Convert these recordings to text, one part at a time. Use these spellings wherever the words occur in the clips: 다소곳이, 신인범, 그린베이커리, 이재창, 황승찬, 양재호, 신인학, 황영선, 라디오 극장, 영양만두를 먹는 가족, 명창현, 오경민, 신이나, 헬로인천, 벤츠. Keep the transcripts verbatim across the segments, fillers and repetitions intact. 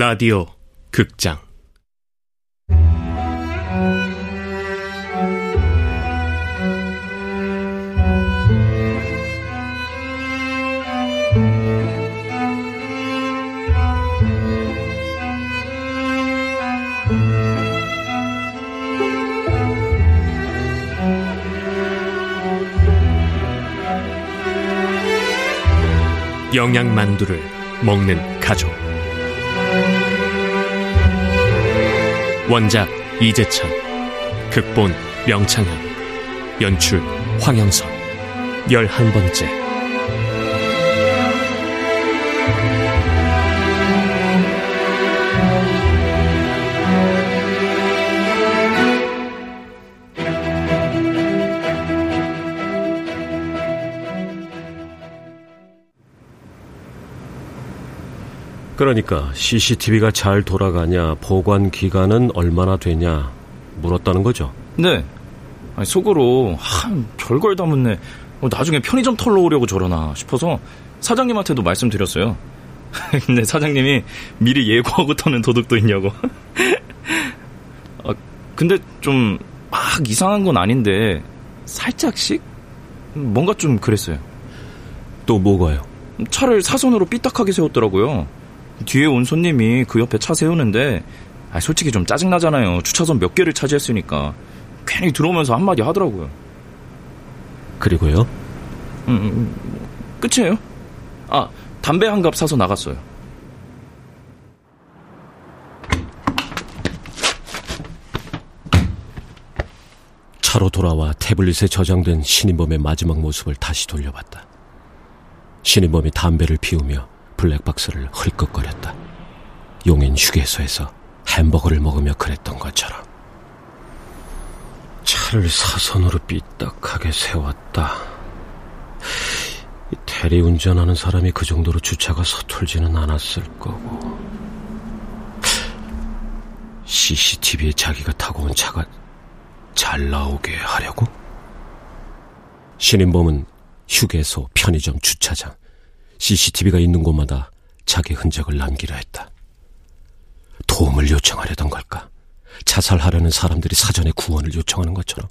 라디오 극장 영양만두를 먹는 가족 원작 이재창, 극본 명창현, 연출 황영선. 열한 번째. 그러니까 씨씨티비가 잘 돌아가냐, 보관 기간은 얼마나 되냐 물었다는 거죠? 네. 아니, 속으로 하, 별걸 다 묻네. 나중에 편의점 털러 오려고 저러나 싶어서 사장님한테도 말씀드렸어요. 근데 사장님이 미리 예고하고 터는 도둑도 있냐고. 아, 근데 좀 막 이상한 건 아닌데 살짝씩? 뭔가 좀 그랬어요. 또 뭐가요? 차를 사선으로 삐딱하게 세웠더라고요. 뒤에 온 손님이 그 옆에 차 세우는데 아, 솔직히 좀 짜증나잖아요. 주차선 몇 개를 차지했으니까. 괜히 들어오면서 한마디 하더라고요. 그리고요? 음, 음, 끝이에요. 아, 담배 한 갑 사서 나갔어요. 차로 돌아와 태블릿에 저장된 신인범의 마지막 모습을 다시 돌려봤다. 신인범이 담배를 피우며 블랙박스를 헐끗거렸다. 용인 휴게소에서 햄버거를 먹으며 그랬던 것처럼. 차를 사선으로 삐딱하게 세웠다. 대리운전하는 사람이 그 정도로 주차가 서툴지는 않았을 거고, 씨씨티비에 자기가 타고 온 차가 잘 나오게 하려고? 신인범은 휴게소, 편의점, 주차장, 씨씨티비가 있는 곳마다 자기 흔적을 남기려 했다. 도움을 요청하려던 걸까? 자살하려는 사람들이 사전에 구원을 요청하는 것처럼.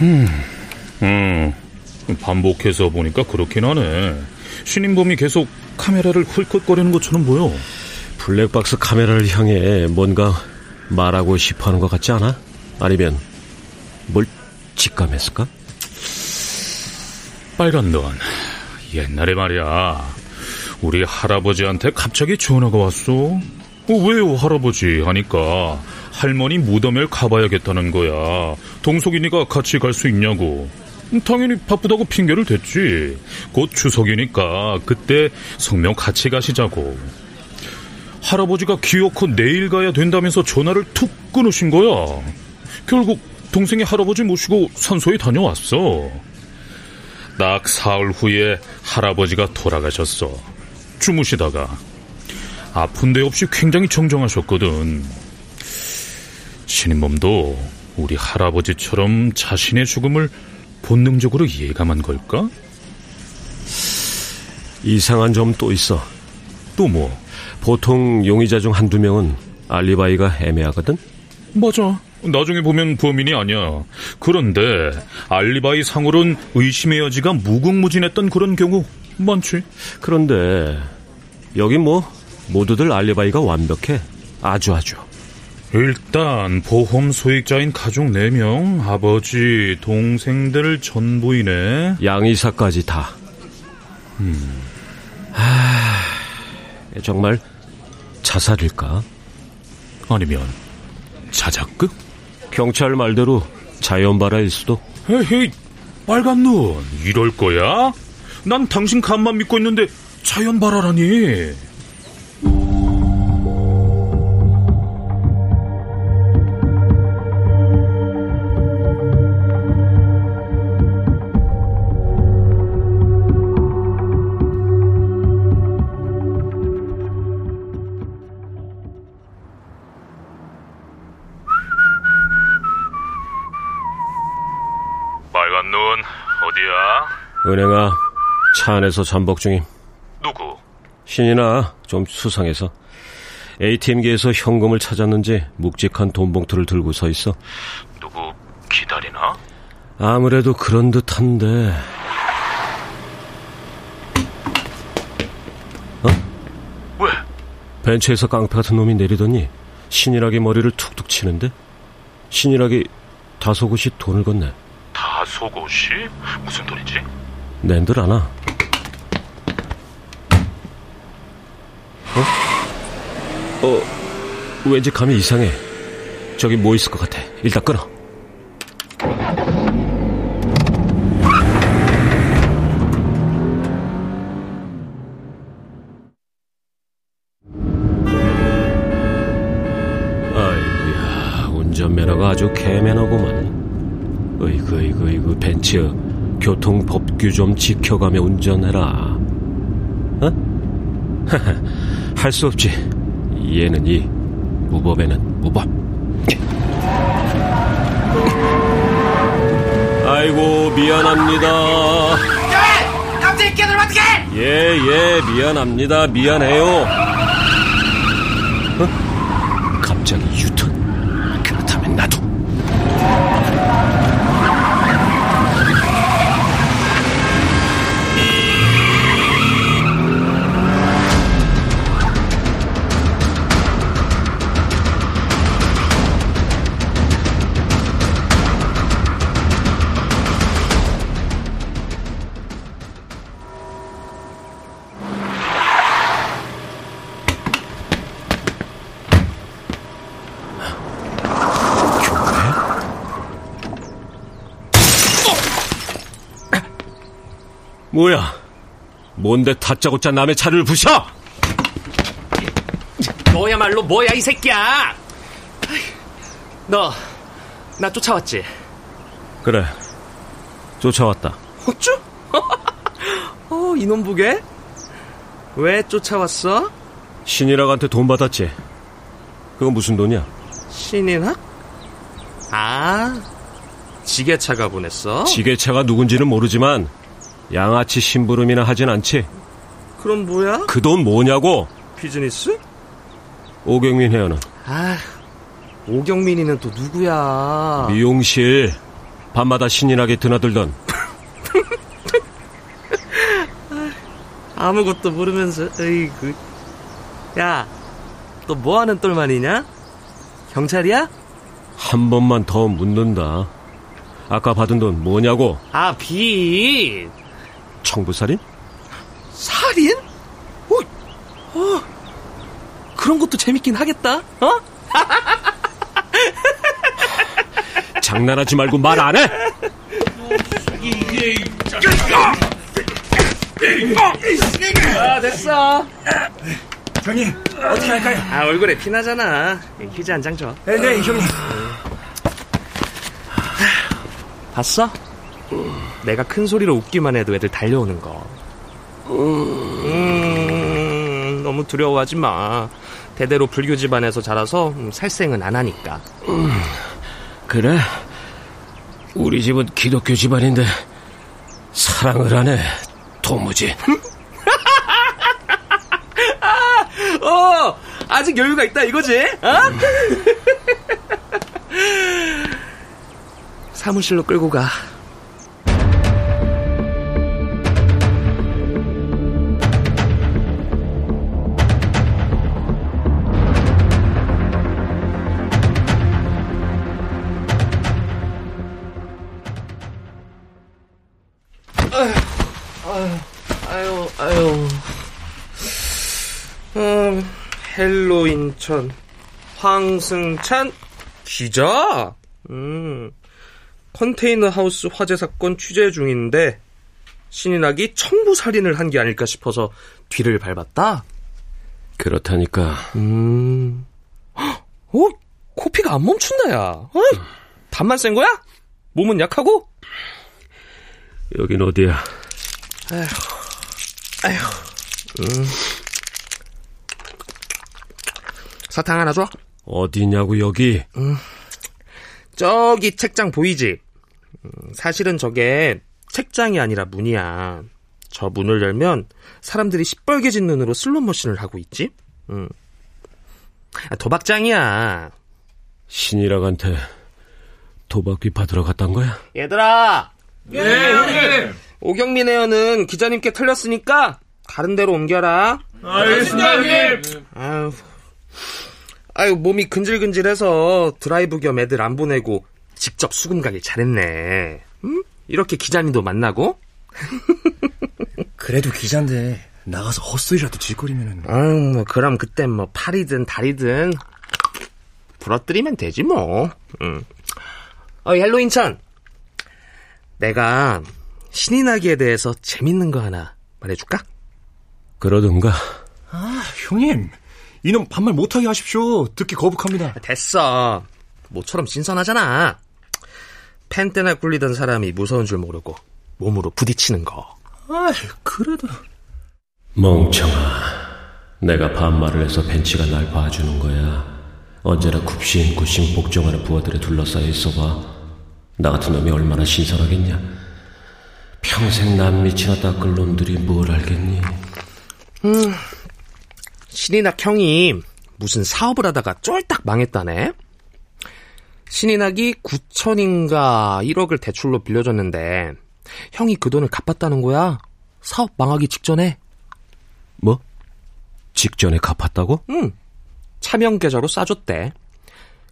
음, 음, 반복해서 보니까 그렇긴 하네. 신인범이 계속 카메라를 훌컥거리는 것처럼 보여. 블랙박스 카메라를 향해 뭔가 말하고 싶어하는 것 같지 않아? 아니면 뭘 직감했을까? 빨간 넌 옛날에 말이야, 우리 할아버지한테 갑자기 전화가 왔어. 어, 왜요 할아버지 하니까 할머니 무덤을 가봐야겠다는 거야. 동석이니까 같이 갈 수 있냐고. 당연히 바쁘다고 핑계를 댔지. 곧 추석이니까 그때 성묘 같이 가시자고. 할아버지가 기어코 내일 가야 된다면서 전화를 툭 끊으신 거야. 결국 동생이 할아버지 모시고 산소에 다녀왔어. 딱 사흘 후에 할아버지가 돌아가셨어. 주무시다가. 아픈 데 없이 굉장히 정정하셨거든. 신인범도 우리 할아버지처럼 자신의 죽음을 본능적으로 예감한 걸까? 이상한 점 또 있어. 또 뭐? 보통 용의자 중 한두 명은 알리바이가 애매하거든? 맞아. 나중에 보면 범인이 아니야. 그런데 알리바이 상으론 의심의 여지가 무궁무진했던 그런 경우 많지. 그런데 여기 뭐 모두들 알리바이가 완벽해. 아주 아주. 일단 보험 수익자인 가족 네 명, 아버지, 동생들 전부이네. 양의사까지 다. 음. 하... 정말 자살일까? 아니면 자작극? 경찰 말대로 자연발화일 수도. 헤헤, 빨간 눈 이럴 거야? 난 당신 감만 믿고 있는데 자연발화라니. 은행아, 차 안에서 잠복 중임. 누구? 신이나. 좀 수상해서 에이티엠기에서 현금을 찾았는지 묵직한 돈 봉투를 들고 서 있어. 누구 기다리나? 아무래도 그런 듯한데. 어? 왜? 벤츠에서 깡패 같은 놈이 내리더니 신일하게 머리를 툭툭 치는데 신일하게 다소곳이 돈을 건네. 다소곳이? 무슨 돈이지? 낸들 아나? 어? 어? 왠지 감이 이상해. 저기 뭐 있을 것 같아. 일단 끊어. 매너가 아주 개매너구만. 으이구 으이구 으이구 벤츠, 교통법규 좀 지켜가며 운전해라. 어? 할 수 없지. 얘는 이, 무법에는 무법. 아이고 미안합니다. 야! 남자의 끼어들면 어떡해! 예예 예, 미안합니다. 미안해요. 어? 갑자기 유턴. 나도. 뭐야? 뭔데 다짜고짜 남의 차를 부셔? 너야말로 뭐야 이 새끼야. 너 나 쫓아왔지? 그래, 쫓아왔다. 어쭈? 어, 이놈 보게? 왜 쫓아왔어? 신인학한테 돈 받았지? 그건 무슨 돈이야? 신인학? 아, 지게차가 보냈어? 지게차가 누군지는 모르지만 양아치 심부름이나 하진 않지. 그럼 뭐야? 그 돈 뭐냐고? 비즈니스? 오경민 회원은? 아, 오경민이는 또 누구야? 미용실 밤마다 신인하게 드나들던. 아무것도 모르면서. 에이구. 야, 또 뭐하는 똘만이냐? 경찰이야? 한 번만 더 묻는다. 아까 받은 돈 뭐냐고? 아, 빚. 청부살인? 살인? 오, 어, 그런 것도 재밌긴 하겠다. 어? 장난하지 말고 말 안 해. 아, 됐어. 형님, 어떻게 할까요? 아, 얼굴에 피 나잖아. 휴지 한 장 줘. 네, 네, 형님. 봤어? 내가 큰 소리로 웃기만 해도 애들 달려오는 거. 음, 너무 두려워하지 마. 대대로 불교 집안에서 자라서 살생은 안 하니까. 음, 그래? 우리 집은 기독교 집안인데 사랑을 안 해, 도무지. 어, 아직 여유가 있다 이거지? 어? 사무실로 끌고 가. 아유, 아유. 음, 헬로인천 황승찬 기자. 음, 컨테이너 하우스 화재 사건 취재 중인데 신인학이 청부살인을 한 게 아닐까 싶어서 뒤를 밟았다? 그렇다니까. 음. 어? 코피가 안 멈춘다, 야. 어? 담만 센 거야? 몸은 약하고? 여긴 어디야? 아휴, 아휴. 음. 사탕 하나 줘? 어디냐고, 여기? 음. 저기 책장 보이지? 음, 사실은 저게 책장이 아니라 문이야. 저 문을 열면 사람들이 시뻘개진 눈으로 슬롯머신을 하고 있지? 응. 아, 도박장이야. 신이락한테 도박비 받으러 갔단 거야? 얘들아! 예, 형님! 오경민 회원은 기자님께 틀렸으니까 다른 데로 옮겨라. 알겠습니다, 형님! 아유, 아유, 몸이 근질근질해서 드라이브 겸 애들 안 보내고 직접 수금 가길 잘했네. 응? 이렇게 기자님도 만나고? 그래도 기자인데 나가서 헛소리라도 질거리면은. 아유, 뭐 그럼 그땐 뭐 팔이든 다리든 부러뜨리면 되지 뭐. 응. 어, 헬로인천. 내가 신인아기에 대해서 재밌는 거 하나 말해줄까? 그러든가. 아, 형님. 이놈 반말 못하게 하십시오. 듣기 거북합니다. 됐어. 모처럼 신선하잖아. 펜때나 굴리던 사람이 무서운 줄 모르고 몸으로 부딪히는 거. 아, 그래도. 멍청아. 내가 반말을 해서 벤츠가 날 봐주는 거야. 언제나 굽신굽신 복종하는 부하들에 둘러싸여 있어봐. 나 같은 놈이 얼마나 신선하겠냐. 평생 남미치나 닦을 놈들이 뭘 알겠니. 음, 신이나 형이 무슨 사업을 하다가 쫄딱 망했다네. 신인학이 구천인가 일억을 대출로 빌려줬는데 형이 그 돈을 갚았다는 거야. 사업 망하기 직전에. 뭐? 직전에 갚았다고? 응. 차명 계좌로 싸줬대.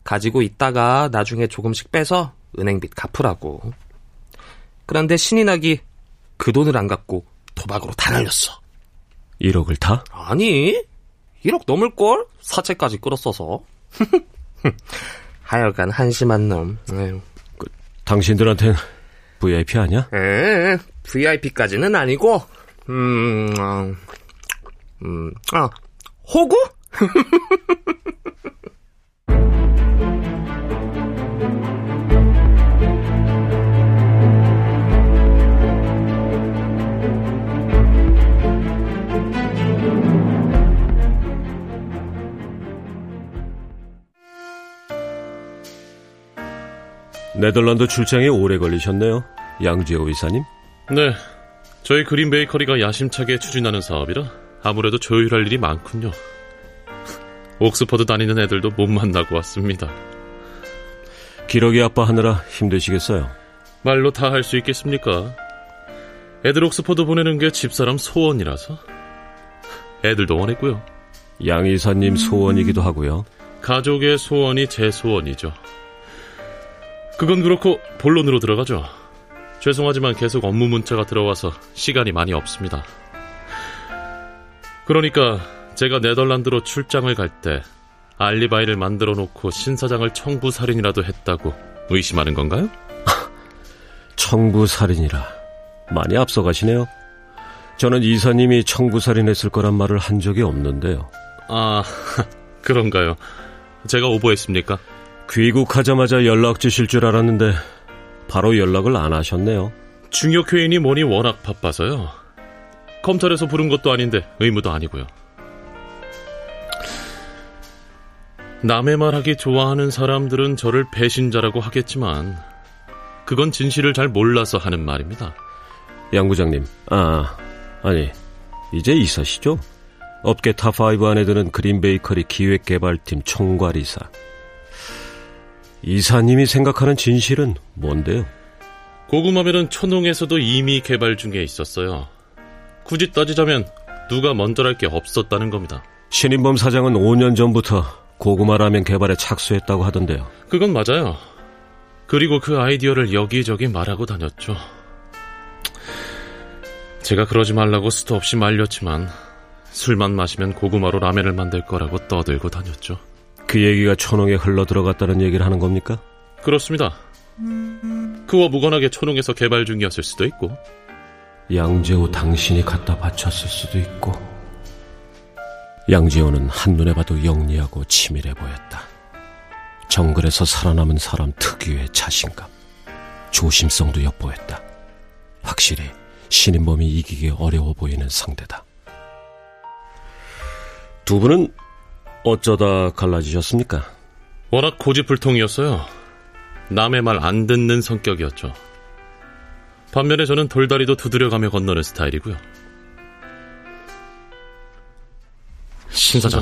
가지고 있다가 나중에 조금씩 빼서 은행빚 갚으라고. 그런데 신인학이 그 돈을 안 갚고 도박으로 다 날렸어. 일억을 다? 아니, 일억 넘을걸? 사채까지 끌어써서. 하여간 한심한 놈. 아유. 그, 당신들한텐 브이아이피 아니야? 에, 브이아이피까지는 아니고. 음, 어, 음, 아, 호구? 네덜란드 출장에 오래 걸리셨네요, 양재호 이사님. 네, 저희 그린베이커리가 야심차게 추진하는 사업이라 아무래도 조율할 일이 많군요. 옥스퍼드 다니는 애들도 못 만나고 왔습니다. 기러기 아빠 하느라 힘드시겠어요? 말로 다 할 수 있겠습니까? 애들 옥스퍼드 보내는 게 집사람 소원이라서 애들도 원했고요. 양 이사님 소원이기도 하고요. 가족의 소원이 제 소원이죠. 그건 그렇고 본론으로 들어가죠. 죄송하지만 계속 업무 문자가 들어와서 시간이 많이 없습니다. 그러니까 제가 네덜란드로 출장을 갈 때 알리바이를 만들어 놓고 신사장을 청부살인이라도 했다고 의심하는 건가요? 청부살인이라. 많이 앞서가시네요. 저는 이사님이 청부살인했을 거란 말을 한 적이 없는데요. 아, 그런가요? 제가 오버했습니까? 귀국하자마자 연락 주실 줄 알았는데 바로 연락을 안 하셨네요. 중역회인이 뭐니 워낙 바빠서요. 검찰에서 부른 것도 아닌데 의무도 아니고요. 남의 말하기 좋아하는 사람들은 저를 배신자라고 하겠지만 그건 진실을 잘 몰라서 하는 말입니다. 양 부장님, 아, 아니, 이제 이사시죠? 업계 탑 파이브 안에 드는 그린베이커리 기획개발팀 총괄이사. 이사님이 생각하는 진실은 뭔데요? 고구마면은 초농에서도 이미 개발 중에 있었어요. 굳이 따지자면 누가 먼저랄 게 없었다는 겁니다. 신인범 사장은 오 년 전부터 고구마 라면 개발에 착수했다고 하던데요. 그건 맞아요. 그리고 그 아이디어를 여기저기 말하고 다녔죠. 제가 그러지 말라고 수도 없이 말렸지만 술만 마시면 고구마로 라면을 만들 거라고 떠들고 다녔죠. 그 얘기가 초농에 흘러들어갔다는 얘기를 하는 겁니까? 그렇습니다. 그와 무관하게 초농에서 개발 중이었을 수도 있고 양재호 당신이 갖다 바쳤을 수도 있고. 양재호는 한눈에 봐도 영리하고 치밀해 보였다. 정글에서 살아남은 사람 특유의 자신감, 조심성도 엿보였다. 확실히 신인범이 이기기 어려워 보이는 상대다. 두 분은 어쩌다 갈라지셨습니까? 워낙 고집불통이었어요. 남의 말 안 듣는 성격이었죠. 반면에 저는 돌다리도 두드려가며 건너는 스타일이고요. 신사장,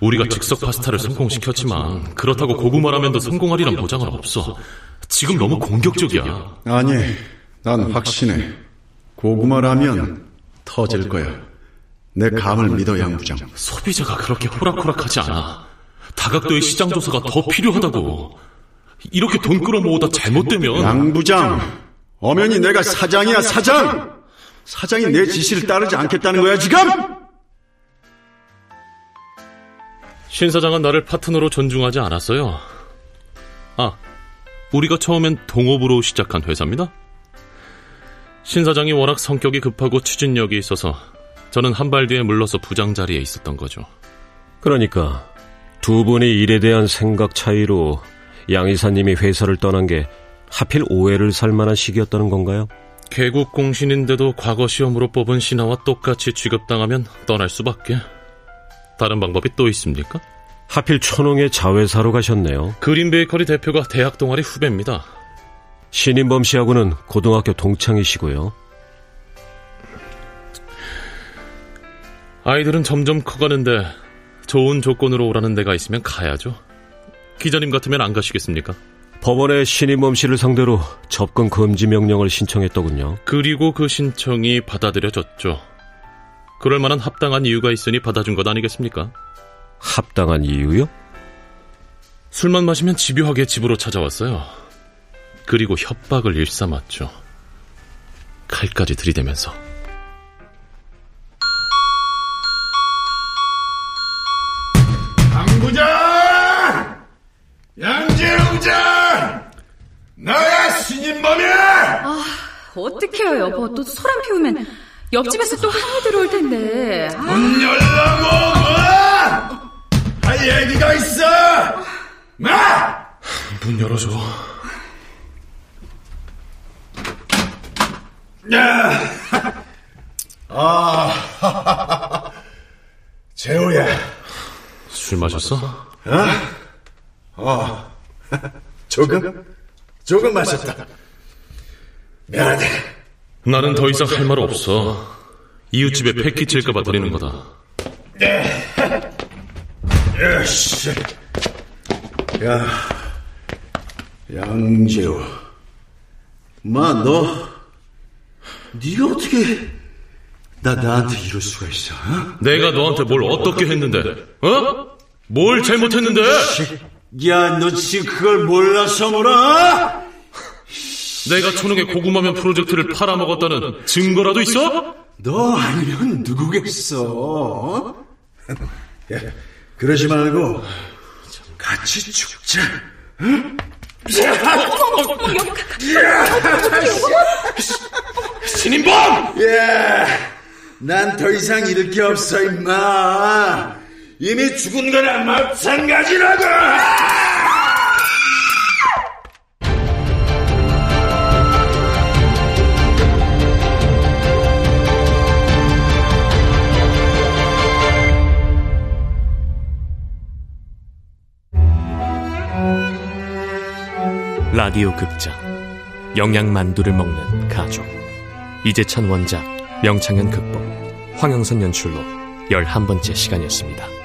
우리가, 우리가 즉석 파스타를 성공시켰지만 그렇다고 고구마라면 더 성공하리란 보장은 없어. 지금 너무 공격적이야. 아니, 난 확신해. 고구마라면 터질 거야. 내 감을 믿어, 양부장. 소비자가 그렇게 호락호락하지 않아. 다각도의 시장 조사가 더 필요하다고. 이렇게 돈 끌어모으다 잘못되면... 양부장, 엄연히 내가 사장이야, 사장! 사장이 내 지시를 따르지 않겠다는 거야, 지금! 신사장은 나를 파트너로 존중하지 않았어요. 아, 우리가 처음엔 동업으로 시작한 회사입니다. 신사장이 워낙 성격이 급하고 추진력이 있어서 저는 한 발 뒤에 물러서 부장 자리에 있었던 거죠. 그러니까 두 분이 일에 대한 생각 차이로 양 이사님이 회사를 떠난 게 하필 오해를 살 만한 시기였다는 건가요? 개국 공신인데도 과거 시험으로 뽑은 신하와 똑같이 취급당하면 떠날 수밖에. 다른 방법이 또 있습니까? 하필 천홍의 자회사로 가셨네요. 그린베이커리 대표가 대학 동아리 후배입니다. 신인범 씨하고는 고등학교 동창이시고요. 아이들은 점점 커가는데 좋은 조건으로 오라는 데가 있으면 가야죠. 기자님 같으면 안 가시겠습니까? 법원에 신인범 씨를 상대로 접근 금지 명령을 신청했더군요. 그리고 그 신청이 받아들여졌죠. 그럴 만한 합당한 이유가 있으니 받아준 것 아니겠습니까? 합당한 이유요? 술만 마시면 집요하게 집으로 찾아왔어요. 그리고 협박을 일삼았죠. 칼까지 들이대면서. 양부장! 양재호 부장! 나야 신인범이야! 아, 어떡해요 여보. 또 소란 피우면 옆집에서 또 항의 들어올 텐데. 아. 문 열라고 뭐! 할 얘기가 있어! 마! 문 열어줘. 야, 아, 재호야. 술 마셨어? 어? 어, 조금? 조금 마셨다. 미안해. 나는 더 이상 할 말 없어. 이웃집에 패 끼칠까봐 드리는 거다. 야, 양재호. 마, 너... 네가 어떻게 나 나한테 이럴 수가 있어? 어? 내가 너한테 뭘 어떻게 했는데? 어? 뭘 잘못했는데? 야, 너 지금 그걸 몰라서 뭐라? 내가 초능의 고구마면 프로젝트를 팔아먹었다는 증거라도 있어? 너 아니면 누구겠어? 어? 야, 그러지 말고 같이 죽자. 응? 신인범! 예, 난 더 이상 잃을 게 없어, 임마. 이미 죽은 거나 마찬가지라고! 라디오 극장, 영양만두를 먹는 가족. 이재창 원작, 명창현 극본, 황영선 연출로 열한 번째 시간이었습니다.